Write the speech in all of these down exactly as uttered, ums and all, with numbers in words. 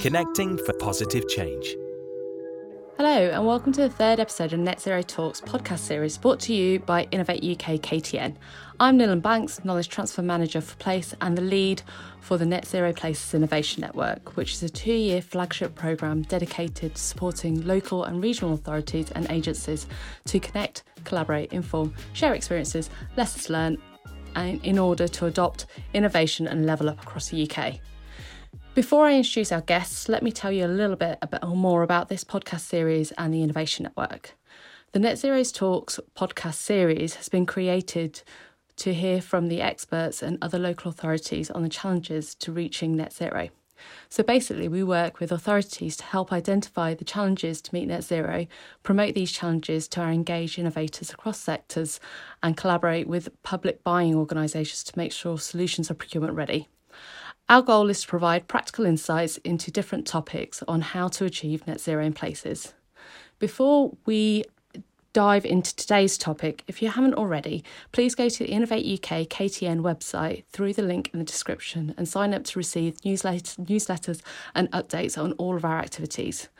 Connecting for positive change. Hello and welcome to the third episode of Net Zero Talks podcast series brought to you by Innovate U K K T N. I'm Nilam Banks, Knowledge Transfer Manager for Place and the lead for the Net Zero Places Innovation Network, which is a two-year flagship programme dedicated to supporting local and regional authorities and agencies to connect, collaborate, inform, share experiences, lessons learned, and in order to adopt innovation and level up across the U K. Before I introduce our guests, let me tell you a little bit more about this podcast series and the Innovation Network. The Net Zero Talks podcast series has been created to hear from the experts and other local authorities on the challenges to reaching net zero. So basically, we work with authorities to help identify the challenges to meet net zero, promote these challenges to our engaged innovators across sectors, and collaborate with public buying organisations to make sure solutions are procurement ready. Our goal is to provide practical insights into different topics on how to achieve net zero in places. Before we dive into today's topic, if you haven't already, please go to the Innovate U K K T N website through the link in the description and sign up to receive newsletter, newsletters and updates on all of our activities.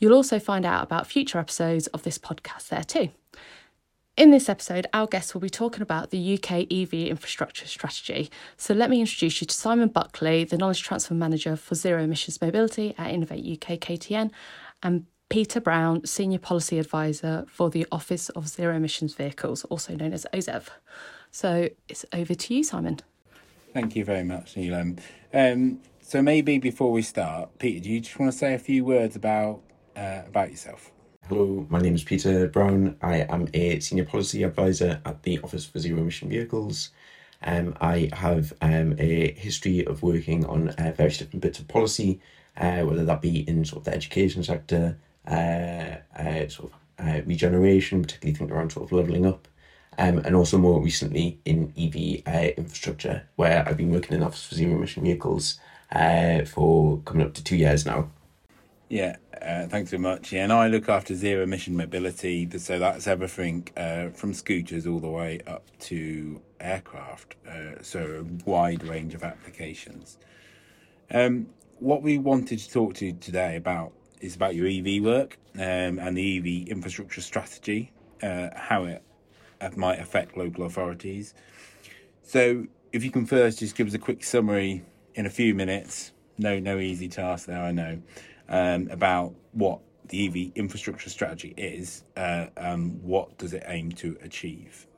You'll also find out about future episodes of this podcast there too. In this episode, our guests will be talking about the U K E V infrastructure strategy. So let me introduce you to Simon Buckley, the Knowledge Transfer Manager for Zero Emissions Mobility at Innovate U K K T N, and Peter Brown, Senior Policy Advisor for the Office of Zero Emissions Vehicles, also known as O Z E V. So it's over to you, Simon. Thank you very much, Nilam. Um, so maybe before we start, Peter, do you just want to say a few words about uh, about yourself? Hello, my name is Peter Brown. I am a Senior Policy Advisor at the Office for Zero Emission Vehicles. Um, I have um, a history of working on uh, various different bits of policy, uh, whether that be in sort of the education sector, uh, uh, sort of uh, regeneration, particularly thinking around sort of levelling up, um, and also more recently in E V uh, infrastructure, where I've been working in the Office for Zero Emission Vehicles uh, for coming up to two years now. Yeah, uh, thanks very much. Yeah, and I look after zero emission mobility, so that's everything uh, from scooters all the way up to aircraft, uh, so a wide range of applications. Um, what we wanted to talk to you today about is about your E V work um, and the E V infrastructure strategy, uh, how it might affect local authorities. So if you can first just give us a quick summary in a few minutes, no, no easy task there, I know. Um, about what the E V infrastructure strategy is, uh, and what does it aim to achieve?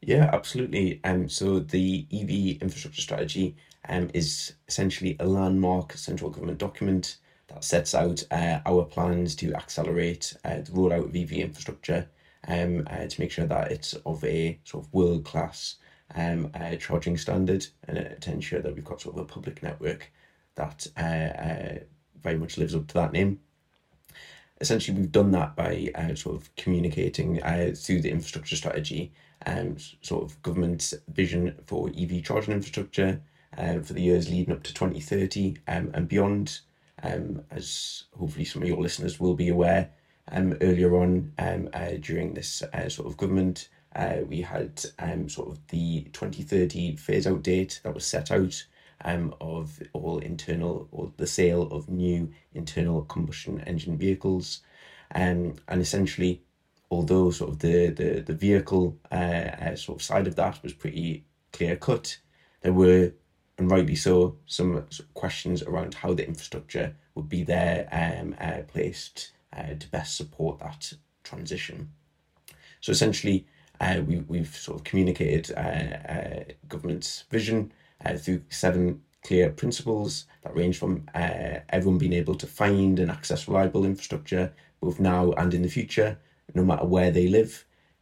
Yeah, absolutely. Um, so the E V infrastructure strategy um, is essentially a landmark central government document that sets out uh, our plans to accelerate uh, the rollout of E V infrastructure um, uh, to make sure that it's of a sort of world-class um, uh, charging standard and uh, to ensure that we've got sort of a public network that uh, uh, very much lives up to that name. Essentially, we've done that by uh, sort of communicating uh, through the infrastructure strategy and um, sort of government's vision for E V charging infrastructure uh, for the years leading up to twenty thirty um, and beyond. Um, as hopefully some of your listeners will be aware, um, earlier on um, uh, during this uh, sort of government, uh, we had um, sort of the twenty thirty phase out date that was set out Um, of all internal or the sale of new internal combustion engine vehicles, um, and essentially, although sort of the the the vehicle uh, uh, sort of side of that was pretty clear cut, there were, and rightly so, some sort of questions around how the infrastructure would be there um uh, placed uh, to best support that transition. So essentially, uh, we we've sort of communicated uh, uh, government's vision Uh, through seven clear principles that range from uh, everyone being able to find and access reliable infrastructure both now and in the future, no matter where they live,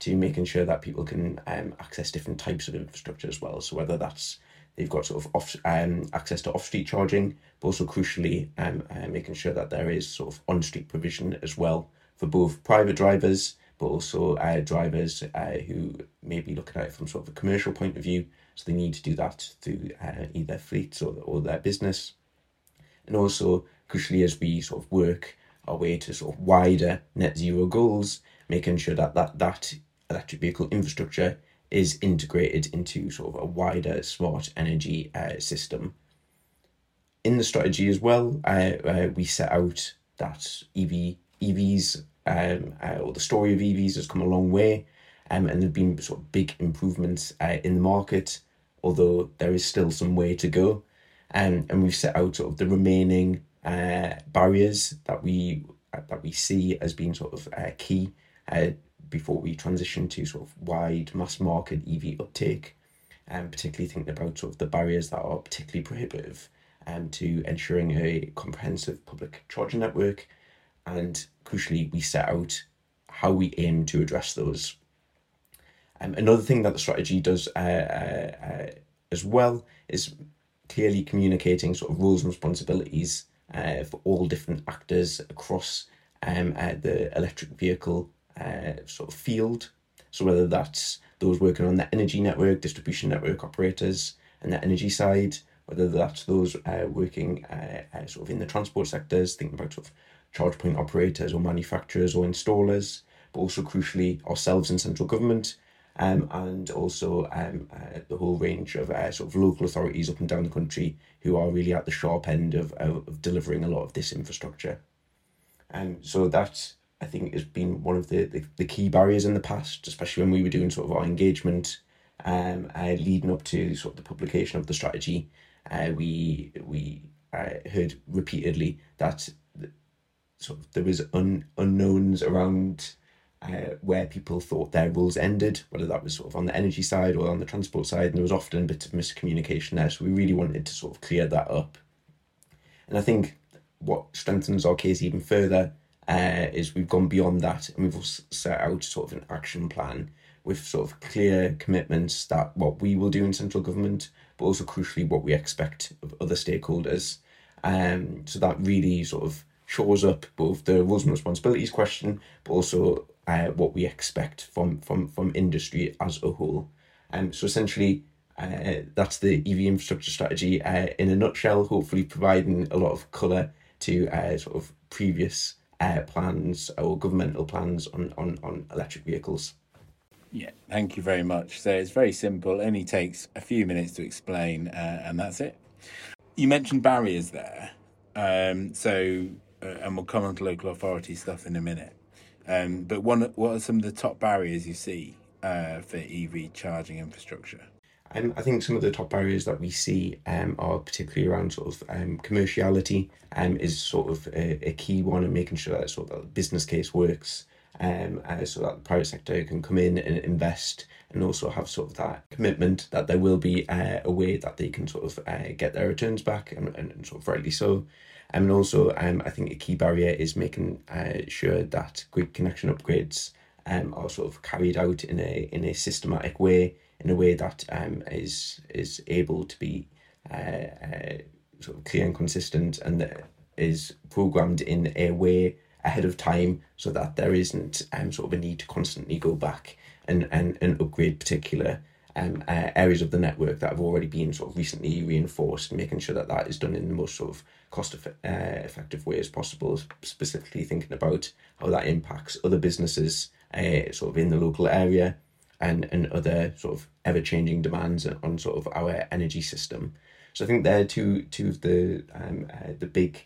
to making sure that people can um, access different types of infrastructure as well. So whether that's they've got sort of off um, access to off-street charging, but also crucially um, uh, making sure that there is sort of on-street provision as well for both private drivers, but also uh, drivers uh, who may be looking at it from sort of a commercial point of view. So they need to do that through uh, either fleets or, or their business. And also, crucially, as we sort of work our way to sort of wider net zero goals, making sure that that, that electric vehicle infrastructure is integrated into sort of a wider smart energy uh, system. in the strategy as well, uh, uh, we set out that E V, E Vs um, uh, or the story of E Vs has come a long way, um, and there have been sort of big improvements uh, in the market, although there is still some way to go. Um, and we've set out sort of the remaining uh, barriers that we uh, that we see as being sort of uh, key uh, before we transition to sort of wide mass market E V uptake, and um, particularly thinking about sort of the barriers that are particularly prohibitive um, to ensuring a comprehensive public charging network. And crucially, we set out how we aim to address those. Um, another thing that the strategy does uh, uh, uh, as well is clearly communicating sort of roles and responsibilities uh, for all different actors across um, uh, the electric vehicle uh, sort of field. So whether that's those working on the energy network, distribution network operators and the energy side, whether that's those uh, working uh, uh, sort of in the transport sectors, thinking about sort of charge point operators or manufacturers or installers, but also crucially ourselves in central government, um, and also um, uh, the whole range of uh, sort of local authorities up and down the country who are really at the sharp end of, of, of delivering a lot of this infrastructure. And um, so that, I think, has been one of the, the, the key barriers in the past, especially when we were doing sort of our engagement um, uh, leading up to sort of the publication of the strategy. Uh, we we uh, heard repeatedly that the, sort of there was un, unknowns around uh, where people thought their roles ended, whether that was sort of on the energy side or on the transport side, and there was often a bit of miscommunication there. So we really wanted to sort of clear that up. And I think what strengthens our case even further uh, is we've gone beyond that, and we've also set out sort of an action plan with sort of clear commitments that what we will do in central government, but also crucially what we expect of other stakeholders. Um, so that really sort of shores up both the roles and responsibilities question, but also uh, what we expect from, from, from industry as a whole. Um, so essentially, uh, that's the E V infrastructure strategy uh, in a nutshell, hopefully providing a lot of colour to uh, sort of previous uh, plans or governmental plans on, on, on electric vehicles. Yeah, thank you very much. So it's very simple, only takes a few minutes to explain, uh, and that's it. You mentioned barriers there, um, so... Uh, and we'll come on to local authority stuff in a minute. Um, but one, what are some of the top barriers you see uh, for E V charging infrastructure? Um, I think some of the top barriers that we see um, are particularly around sort of um, commerciality um, is sort of a, a key one, and making sure that sort of the business case works, um, uh, so that the private sector can come in and invest, and also have sort of that commitment that there will be uh, a way that they can sort of uh, get their returns back, and, and, and sort of rightly so. And also, um, I think a key barrier is making uh, sure that grid connection upgrades um, are sort of carried out in a in a systematic way, in a way that um, is is able to be uh, uh, sort of clear and consistent, and that is programmed in a way ahead of time, so that there isn't um, sort of a need to constantly go back and, and, and upgrade particular Um, uh, areas of the network that have already been sort of recently reinforced, making sure that that is done in the most sort of cost eff- uh, effective way as possible, specifically thinking about how that impacts other businesses uh, sort of in the local area, and, and other sort of ever-changing demands on sort of our energy system. So I think they're two two of the um, uh, the big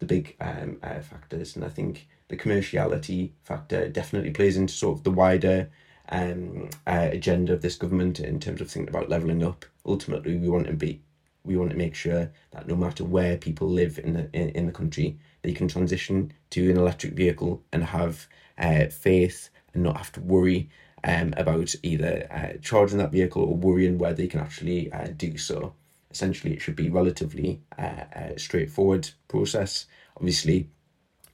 the big um, uh, factors, and I think the commerciality factor definitely plays into sort of the wider Um, uh, agenda of this government in terms of thinking about levelling up. Ultimately, we want to be, we want to make sure that no matter where people live in the in, in the country, they can transition to an electric vehicle and have uh, faith, and not have to worry um, about either uh, charging that vehicle or worrying where they can actually uh, do so. Essentially, it should be relatively uh, a straightforward process. Obviously,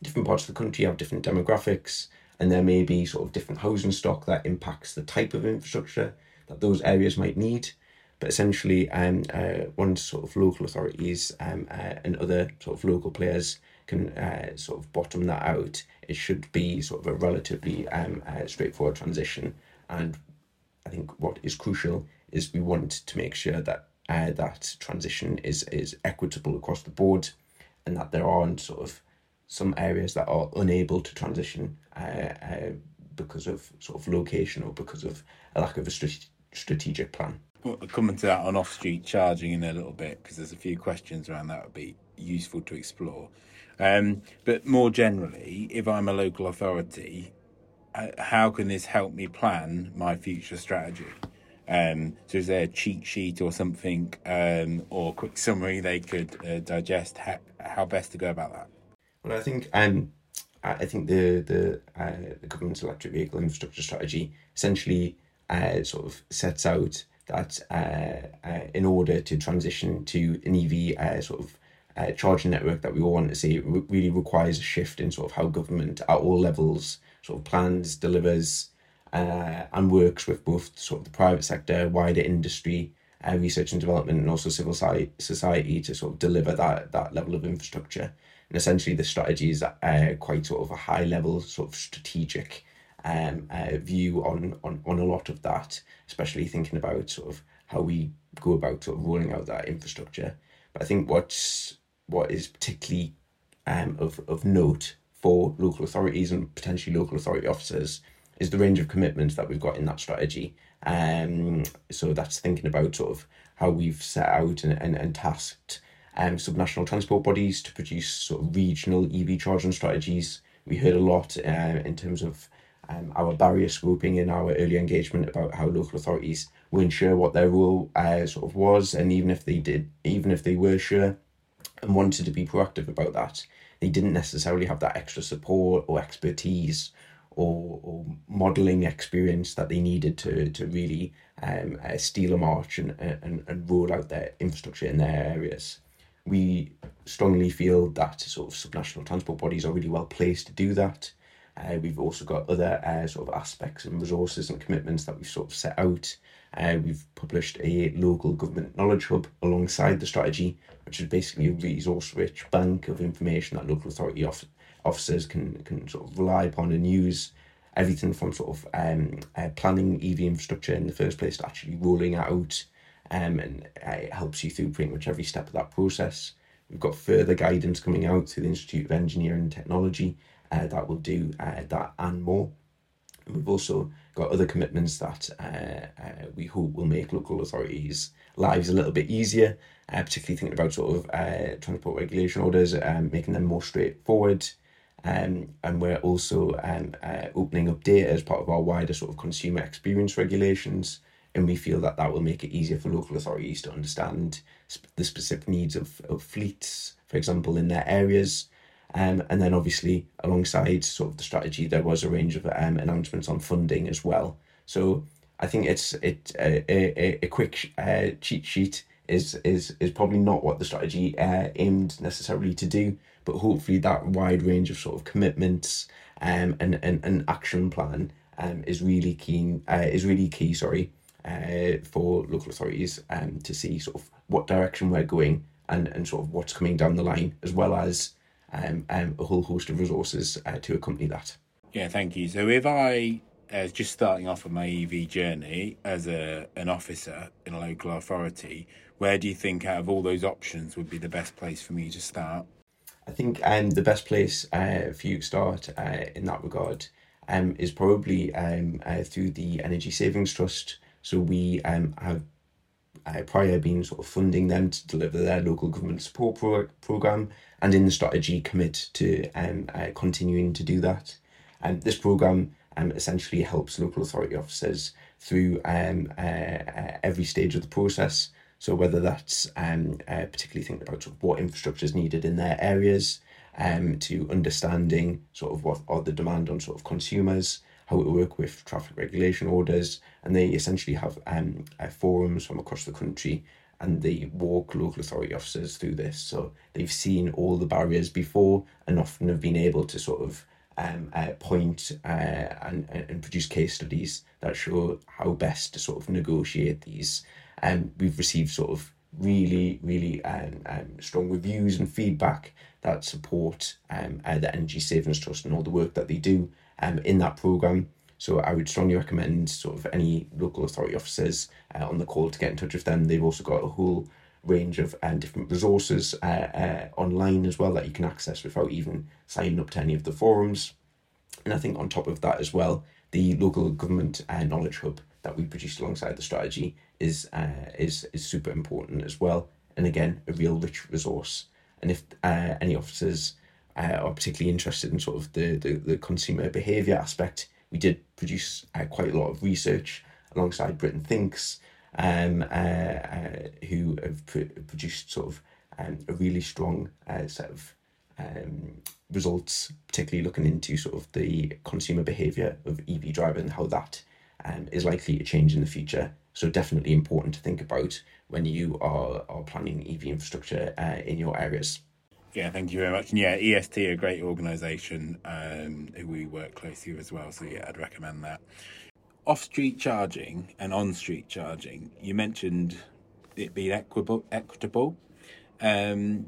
different parts of the country have different demographics, and there may be sort of different housing stock that impacts the type of infrastructure that those areas might need. But essentially, um, uh, once sort of local authorities um, uh, and other sort of local players can uh, sort of bottom that out, it should be sort of a relatively um, uh, straightforward transition. And I think what is crucial is we want to make sure that uh, that transition is, is equitable across the board, and that there aren't sort of some areas that are unable to transition uh, uh, because of sort of location or because of a lack of a st- strategic plan. we'll come into that on off-street charging in a little bit, because there's a few questions around that would be useful to explore. Um, but more generally, if I'm a local authority, how can this help me plan my future strategy? Um, so is there a cheat sheet or something, um, or a quick summary they could uh, digest how, how best to go about that? Well, I think um, I think the the, uh, the government's electric vehicle infrastructure strategy essentially uh, sort of sets out that uh, uh, in order to transition to an E V uh, sort of uh, charging network that we all want to see, it re- really requires a shift in sort of how government at all levels sort of plans, delivers, Uh, and works with both sort of the private sector, wider industry, uh, research and development, and also civil society to sort of deliver that that level of infrastructure. And essentially, the strategy is uh, quite sort of a high level, sort of strategic um, uh, view on, on on a lot of that, especially thinking about sort of how we go about sort of rolling out that infrastructure. But I think what's what is particularly um, of of note for local authorities and potentially local authority officers is the range of commitments that we've got in that strategy. Um, so that's thinking about sort of how we've set out and, and, and tasked um, subnational transport bodies to produce sort of regional E V charging strategies. We heard a lot uh, in terms of um, our barrier swooping in our early engagement about how local authorities weren't sure what their role uh, sort of was, and even if they did, even if they were sure and wanted to be proactive about that, they didn't necessarily have that extra support or expertise Or, or modelling experience that they needed to to really um, uh, steal a march and, and and roll out their infrastructure in their areas. We strongly feel that sort of subnational transport bodies are really well placed to do that. Uh, we've also got other uh, sort of aspects and resources and commitments that we've sort of set out. Uh, we've published a local government knowledge hub alongside the strategy, which is basically a resource-rich bank of information that local authority offers. Officers can can sort of rely upon and use, everything from sort of um uh, planning E V infrastructure in the first place to actually rolling out, um and uh, it helps you through pretty much every step of that process. We've got further guidance coming out through the Institute of Engineering and Technology uh, that will do uh, that and more. And we've also got other commitments that uh, uh, we hope will make local authorities' lives a little bit easier, uh, particularly thinking about sort of uh, transport regulation orders, um, making them more straightforward. Um, and we're also um, uh, opening up data as part of our wider sort of consumer experience regulations, and we feel that that will make it easier for local authorities to understand sp- the specific needs of, of fleets, for example, in their areas. Um, and then obviously alongside sort of the strategy, there was a range of um, announcements on funding as well. So I think it's it uh, a, a quick uh, cheat sheet is is is probably not what the strategy uh, aimed necessarily to do, but hopefully that wide range of sort of commitments um and and, and action plan um is really keen uh, is really key sorry uh for local authorities um to see sort of what direction we're going and and sort of what's coming down the line, as well as um, um a whole host of resources uh, to accompany that. Yeah, thank you. So if I uh, just starting off with my E V journey as a an officer in a local authority, where do you think out of all those options would be the best place for me to start? I think um, the best place uh, for you to start uh, in that regard um, is probably um, uh, through the Energy Savings Trust. So we um, have uh, prior been sort of funding them to deliver their local government support pro- programme, and in the strategy commit to um, uh, continuing to do that. And um, this programme um, essentially helps local authority officers through um, uh, uh, every stage of the process. So whether that's um, uh, particularly thinking about sort of what infrastructure is needed in their areas, um, to understanding sort of what are the demand on sort of consumers, how to work with traffic regulation orders, and they essentially have um, uh, forums from across the country, and they walk local authority officers through this. So they've seen all the barriers before and often have been able to sort of um, uh, point uh, and, and produce case studies that show how best to sort of negotiate these. And um, we've received sort of really, really um, um, strong reviews and feedback that support um, uh, the Energy Savings Trust and all the work that they do um, in that programme. So I would strongly recommend sort of any local authority officers uh, on the call to get in touch with them. They've also got a whole range of um, different resources uh, uh, online as well that you can access without even signing up to any of the forums. And I think on top of that as well, the Local Government uh, Knowledge Hub that we produced alongside the strategy is uh, is is super important as well. And again, a real rich resource. And if uh, any officers uh, are particularly interested in sort of the, the, the consumer behaviour aspect, we did produce uh, quite a lot of research alongside Britain Thinks, um, uh, uh, who have pr- produced sort of um, a really strong uh, set of um, results, particularly looking into sort of the consumer behaviour of E V driving and how that um, is likely to change in the future. So definitely important to think about when you are, are planning E V infrastructure uh, in your areas. Yeah, thank you very much. And yeah, E S T are a great organisation um, who we work closely with as well. So yeah, I'd recommend that. Off-street charging and on-street charging, you mentioned it being equitable. equitable. Um,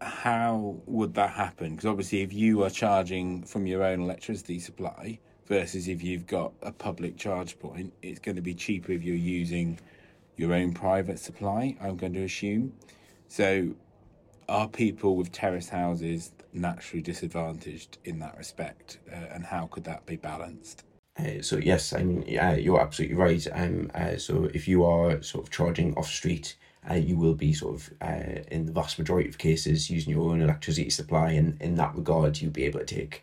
how would that happen? Because obviously if you are charging from your own electricity supply versus if you've got a public charge point, it's going to be cheaper if you're using your own private supply, I'm going to assume. So are people with terrace houses naturally disadvantaged in that respect? Uh, and how could that be balanced? Uh, so yes, I mean, uh, you're absolutely right. Um, uh, so if you are sort of charging off street, uh, you will be sort of, uh, in the vast majority of cases, using your own electricity supply. And in that regard, you'll be able to take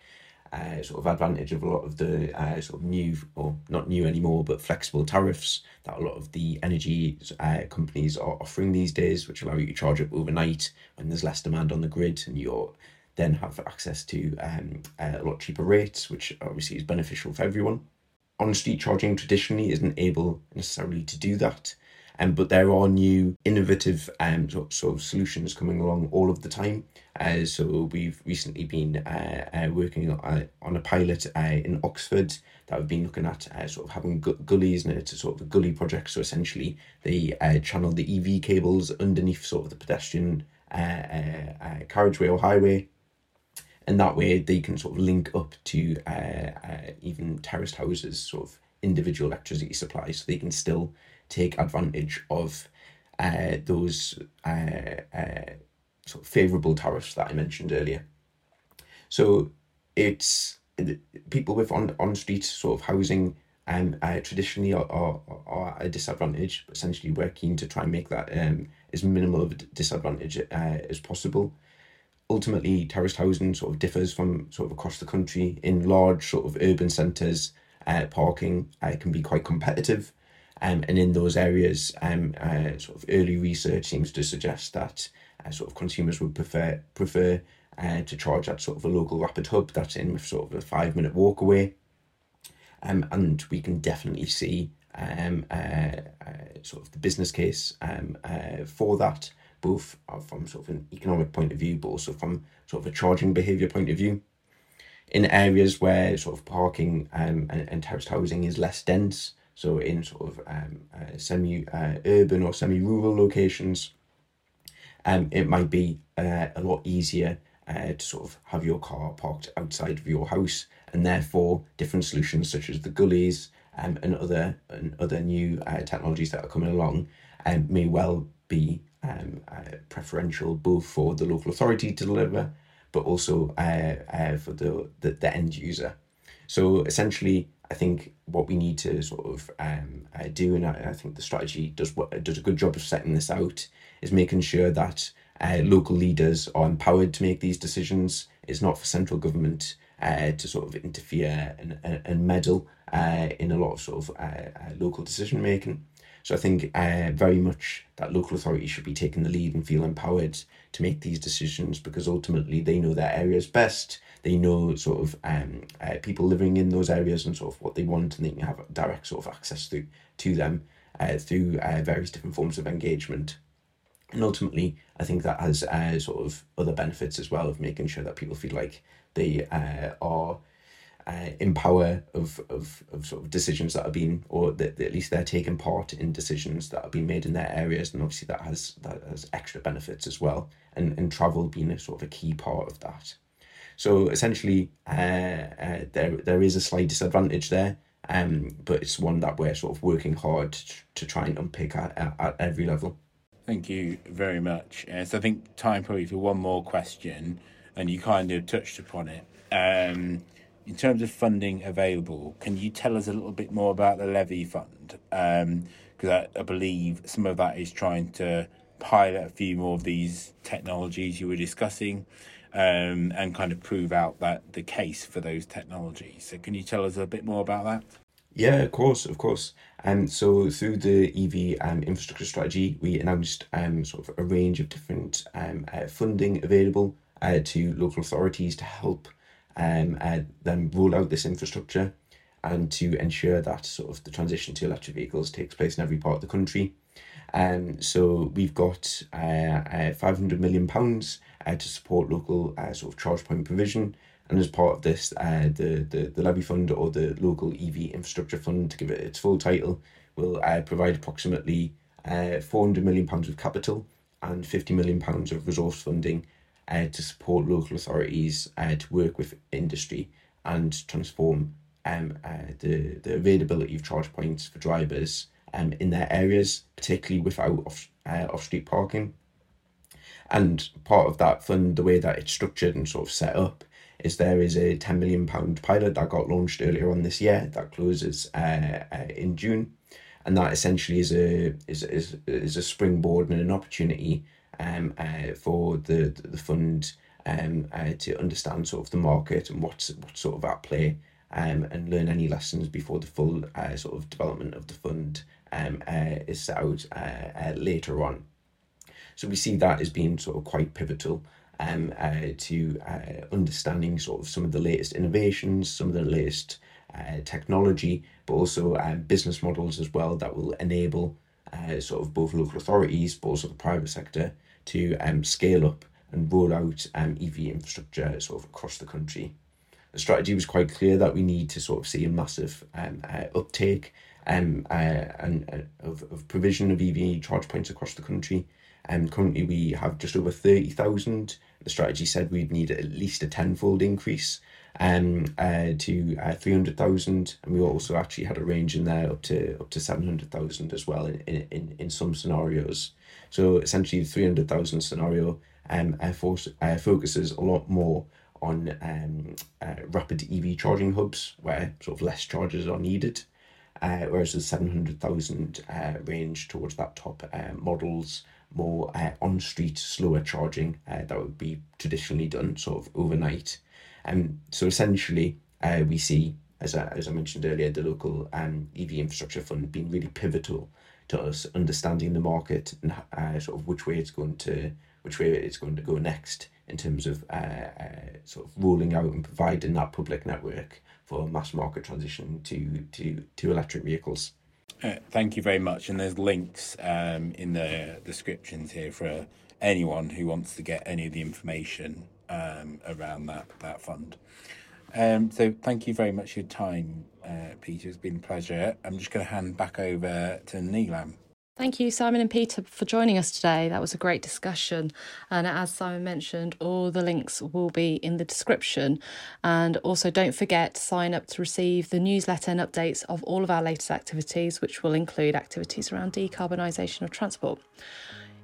Uh, sort of advantage of a lot of the uh, sort of new, or not new anymore, but flexible tariffs that a lot of the energy uh, companies are offering these days, which allow you to charge up overnight when there's less demand on the grid, and you then have access to um, a lot cheaper rates, which obviously is beneficial for everyone. On-street charging traditionally isn't able necessarily to do that, um, but there are new innovative um, sort of solutions coming along all of the time. Uh, so we've recently been uh, uh, working on, uh, on a pilot uh, in Oxford that we've been looking at uh, sort of having gu- gullies, and it's a sort of a gully project. So essentially they uh, channel the E V cables underneath sort of the pedestrian uh, uh, uh, carriageway or highway, and that way they can sort of link up to uh, uh, even terraced houses, sort of individual electricity supplies, so they can still take advantage of uh, those uh, uh, sort of favourable tariffs that I mentioned earlier. So it's people with on, on-street sort of housing um, uh, traditionally are, are, are a disadvantage, but essentially we're keen to try and make that um, as minimal of a disadvantage uh, as possible. Ultimately, terraced housing sort of differs from sort of across the country. In large sort of urban centres, uh, parking uh, can be quite competitive. Um, and in those areas, um, uh, sort of early research seems to suggest that Uh, sort of consumers would prefer prefer uh, to charge at sort of a local rapid hub that's in with sort of a five minute walk away, um, and we can definitely see um uh, uh, sort of the business case um uh, for that, both from sort of an economic point of view, but also from sort of a charging behaviour point of view. In areas where sort of parking um and, and terraced housing is less dense, so in sort of um uh, semi uh, urban or semi rural locations, Um, it might be uh, a lot easier uh, to sort of have your car parked outside of your house, and therefore different solutions such as the gullies um, and other and other new uh, technologies that are coming along um, may well be um, uh, preferential both for the local authority to deliver, but also uh, uh, for the, the, the end user. So essentially, I think what we need to sort of um, uh, do, and I, I think the strategy does what does a good job of setting this out, is making sure that uh, local leaders are empowered to make these decisions. It's not for central government uh, to sort of interfere and, and, and meddle uh, in a lot of sort of uh, uh, local decision making. So I think uh, very much that local authorities should be taking the lead and feel empowered to make these decisions, because ultimately they know their areas best. They know sort of um uh, people living in those areas and sort of what they want, and they can have direct sort of access through to them uh, through uh, various different forms of engagement. And ultimately, I think that has uh, sort of other benefits as well, of making sure that people feel like they uh, are uh, in power of, of of sort of decisions that are being, or that, that at least they're taking part in decisions that are being made in their areas. And obviously that has that has extra benefits as well, and, and travel being a sort of a key part of that. So essentially, uh, uh, there there is a slight disadvantage there, um, but it's one that we're sort of working hard to, to try and unpick at, at, at every level. Thank you very much. Uh, so I think time probably for one more question, and you kind of touched upon it. Um, in terms of funding available, can you tell us a little bit more about the levy fund? Um, because I, I believe some of that is trying to pilot a few more of these technologies you were discussing, um, and kind of prove out that the case for those technologies. So can you tell us a bit more about that? Yeah, of course, of course. And um, so through the E V um, infrastructure strategy, we announced um, sort of a range of different um, uh, funding available uh, to local authorities to help um, uh, them roll out this infrastructure and to ensure that sort of the transition to electric vehicles takes place in every part of the country. Um, so we've got uh, uh, five hundred million pounds uh, to support local uh, sort of charge point provision. And as part of this, uh, the, the, the levy fund, or the Local E V Infrastructure Fund, to give it its full title, will uh, provide approximately uh, four hundred million pounds of capital and fifty million pounds of resource funding uh, to support local authorities uh, to work with industry and transform um, uh, the, the availability of charge points for drivers um, in their areas, particularly without off, uh, off-street parking. And part of that fund, the way that it's structured and sort of set up, is there is a ten million pounds pilot that got launched earlier on this year that closes uh, uh, in June. And that essentially is a is is, is a springboard and an opportunity um, uh, for the, the fund um, uh, to understand sort of the market and what's, what's sort of at play, um, and learn any lessons before the full uh, sort of development of the fund um, uh, is set out uh, uh, later on. So we see that as being sort of quite pivotal Um, uh, to uh, understanding sort of some of the latest innovations, some of the latest uh, technology, but also uh, business models as well that will enable uh, sort of both local authorities, but also the private sector, to um, scale up and roll out um, E V infrastructure sort of across the country. The strategy was quite clear that we need to sort of see a massive um, uh, uptake um, uh, and uh, of, of provision of E V charge points across the country. Um, currently, we have just over thirty thousand. The strategy said we'd need at least a tenfold increase um, uh, to uh, three hundred thousand. And we also actually had a range in there up to up to seven hundred thousand as well in, in, in some scenarios. So essentially, the three hundred thousand scenario um, uh, for, uh, focuses a lot more on um, uh, rapid E V charging hubs where sort of less chargers are needed, uh, whereas the seven hundred thousand uh, range towards that top uh, models, more uh, on-street, slower charging uh, that would be traditionally done sort of overnight. And um, so essentially uh, we see, as I, as I mentioned earlier, the local um, E V infrastructure fund being really pivotal to us understanding the market and uh, sort of which way it's going to which way it's going to go next in terms of uh, uh, sort of rolling out and providing that public network for mass market transition to to, to electric vehicles. Uh, thank you very much. And there's links um, in the descriptions here for anyone who wants to get any of the information um, around that, that fund. Um, so thank you very much for your time, uh, Peter. It's been a pleasure. I'm just going to hand back over to Nilam. Thank you, Simon and Peter, for joining us today. That was a great discussion. And as Simon mentioned, all the links will be in the description. And also don't forget to sign up to receive the newsletter and updates of all of our latest activities, which will include activities around decarbonisation of transport.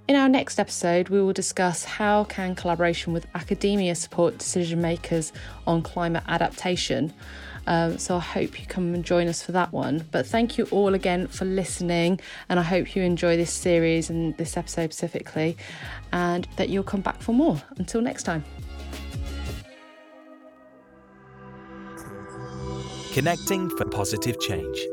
In our next episode, we will discuss how can collaboration with academia support decision makers on climate adaptation. Um, so I hope you come and join us for that one. But thank you all again for listening, and I hope you enjoy this series and this episode specifically, and that you'll come back for more. Until next time. Connecting for positive change.